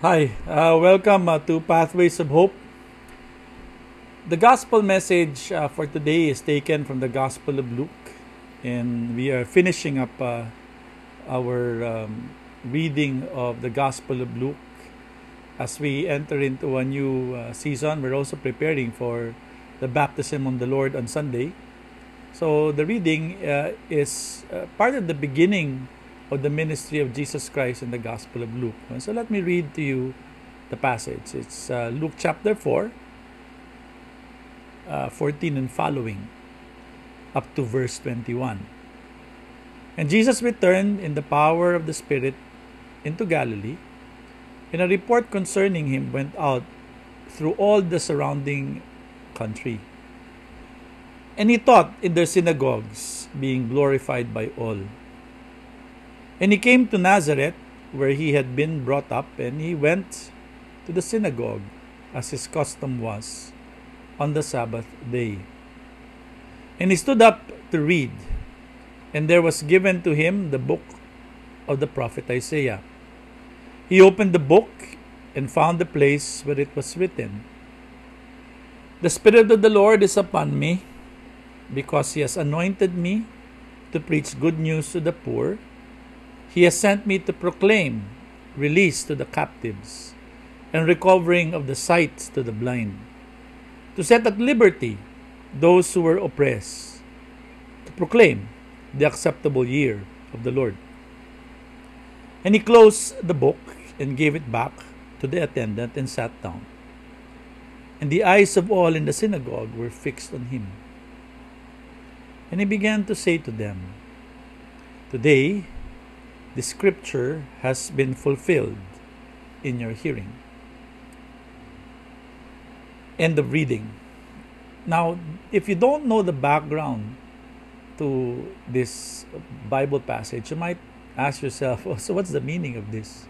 Hi, welcome to Pathways of Hope. The gospel message for today is taken from the Gospel of Luke, and we are finishing up our reading of the Gospel of Luke. As we enter into a new season, we're also preparing for the baptism of the Lord on Sunday. So the reading is part of the beginning of the ministry of Jesus Christ in the Gospel of Luke. And so let me read to you the passage. It's Luke chapter 4, 14 and following, up to verse 21. And Jesus returned in the power of the Spirit into Galilee, and a report concerning him went out through all the surrounding country. And he taught in their synagogues, being glorified by all. And he came to Nazareth, where he had been brought up, and he went to the synagogue, as his custom was, on the Sabbath day. And he stood up to read, and there was given to him the book of the prophet Isaiah. He opened the book and found the place where it was written, "The Spirit of the Lord is upon me, because he has anointed me to preach good news to the poor. He has sent me to proclaim release to the captives and recovering of the sight to the blind, to set at liberty those who were oppressed, to proclaim the acceptable year of the Lord." And he closed the book and gave it back to the attendant and sat down. And the eyes of all in the synagogue were fixed on him. And he began to say to them, "Today, the scripture has been fulfilled in your hearing." End of reading. Now, if you don't know the background to this Bible passage, you might ask yourself, oh, so what's the meaning of this?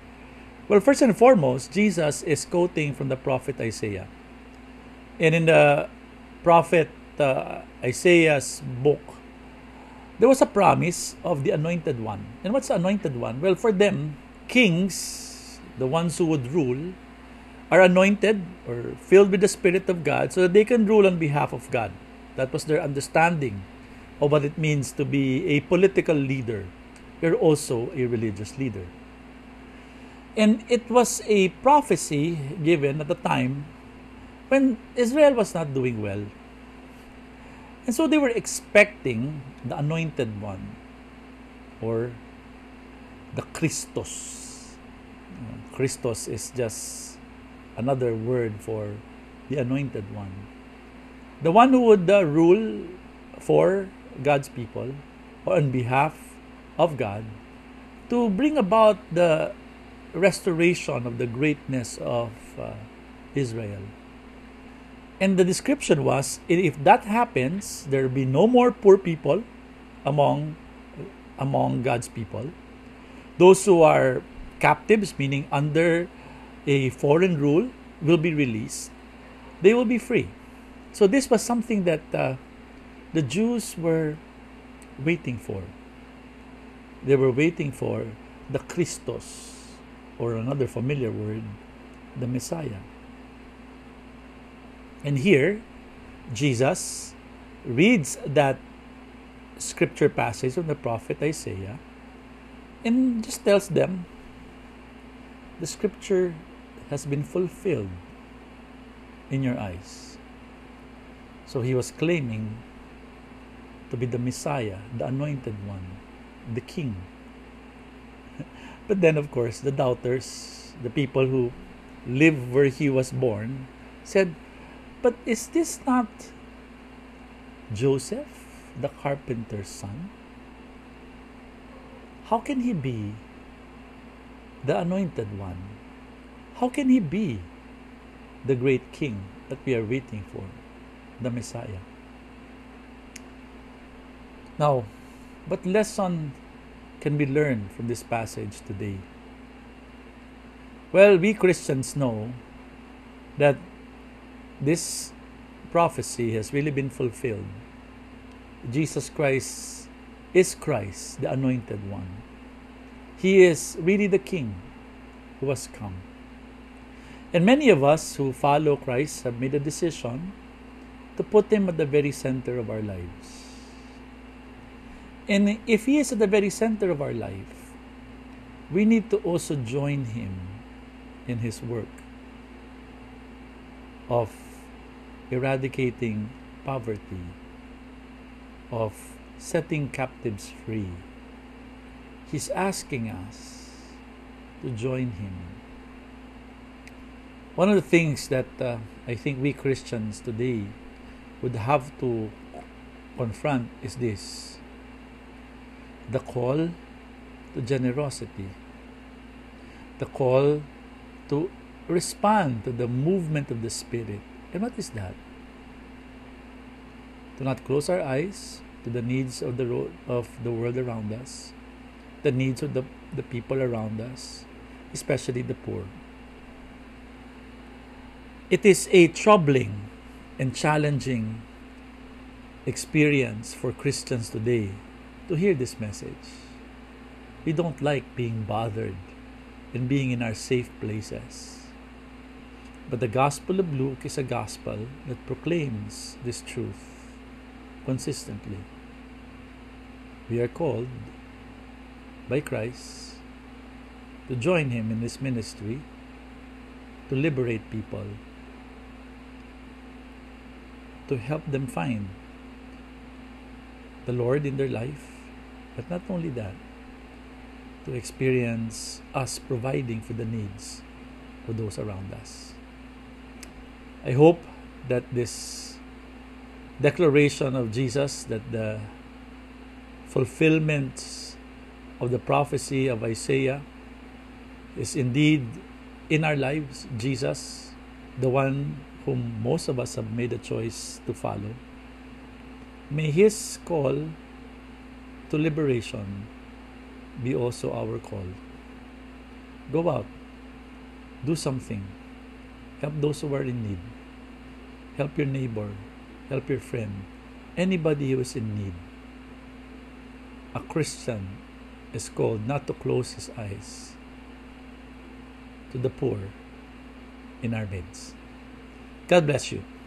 Well, first and foremost, Jesus is quoting from the prophet Isaiah. And in the prophet Isaiah's book, there was a promise of the Anointed One. And what's the Anointed One? Well, for them, kings, the ones who would rule, are anointed or filled with the Spirit of God so that they can rule on behalf of God. That was their understanding of what it means to be a political leader. You're also a religious leader. And it was a prophecy given at the time when Israel was not doing well. And so they were expecting the Anointed One, or the Christos. Christos is just another word for the Anointed One. The one who would rule for God's people, or on behalf of God, to bring about the restoration of the greatness of Israel. And the description was, if that happens, there will be no more poor people among God's people. Those who are captives, meaning under a foreign rule, will be released. They will be free. So this was something that the Jews were waiting for. They were waiting for the Christos, or another familiar word, the Messiah. And here, Jesus reads that scripture passage from the prophet Isaiah and just tells them, the scripture has been fulfilled in your eyes. So he was claiming to be the Messiah, the Anointed One, the King. But then, of course, the doubters, the people who live where he was born, said, "But is this not Joseph, the carpenter's son? How can he be the Anointed One? How can he be the great King that we are waiting for, the Messiah?" Now, what lesson can be learned from this passage today? Well, we Christians know that this prophecy has really been fulfilled. Jesus Christ is Christ, the Anointed One. He is really the King who has come. And many of us who follow Christ have made a decision to put Him at the very center of our lives. And if He is at the very center of our life, we need to also join Him in His work of eradicating poverty, of setting captives free. He's asking us to join Him. One of the things that I think we Christians today would have to confront is this: the call to generosity, the call to respond to the movement of the Spirit. And what is that? To not close our eyes to the needs of the world around us, the needs of the people around us, especially the poor. It is a troubling and challenging experience for Christians today to hear this message. We don't like being bothered and being in our safe places. But the Gospel of Luke is a gospel that proclaims this truth consistently. We are called by Christ to join Him in His ministry to liberate people, to help them find the Lord in their life, but not only that, to experience us providing for the needs of those around us. I hope that this declaration of Jesus, that the fulfillment of the prophecy of Isaiah is indeed in our lives. Jesus, the one whom most of us have made a choice to follow, may His call to liberation be also our call. Go out, do something, help those who are in need, help your neighbor, help your friend, anybody who is in need. A Christian is called not to close his eyes to the poor in our midst. God bless you.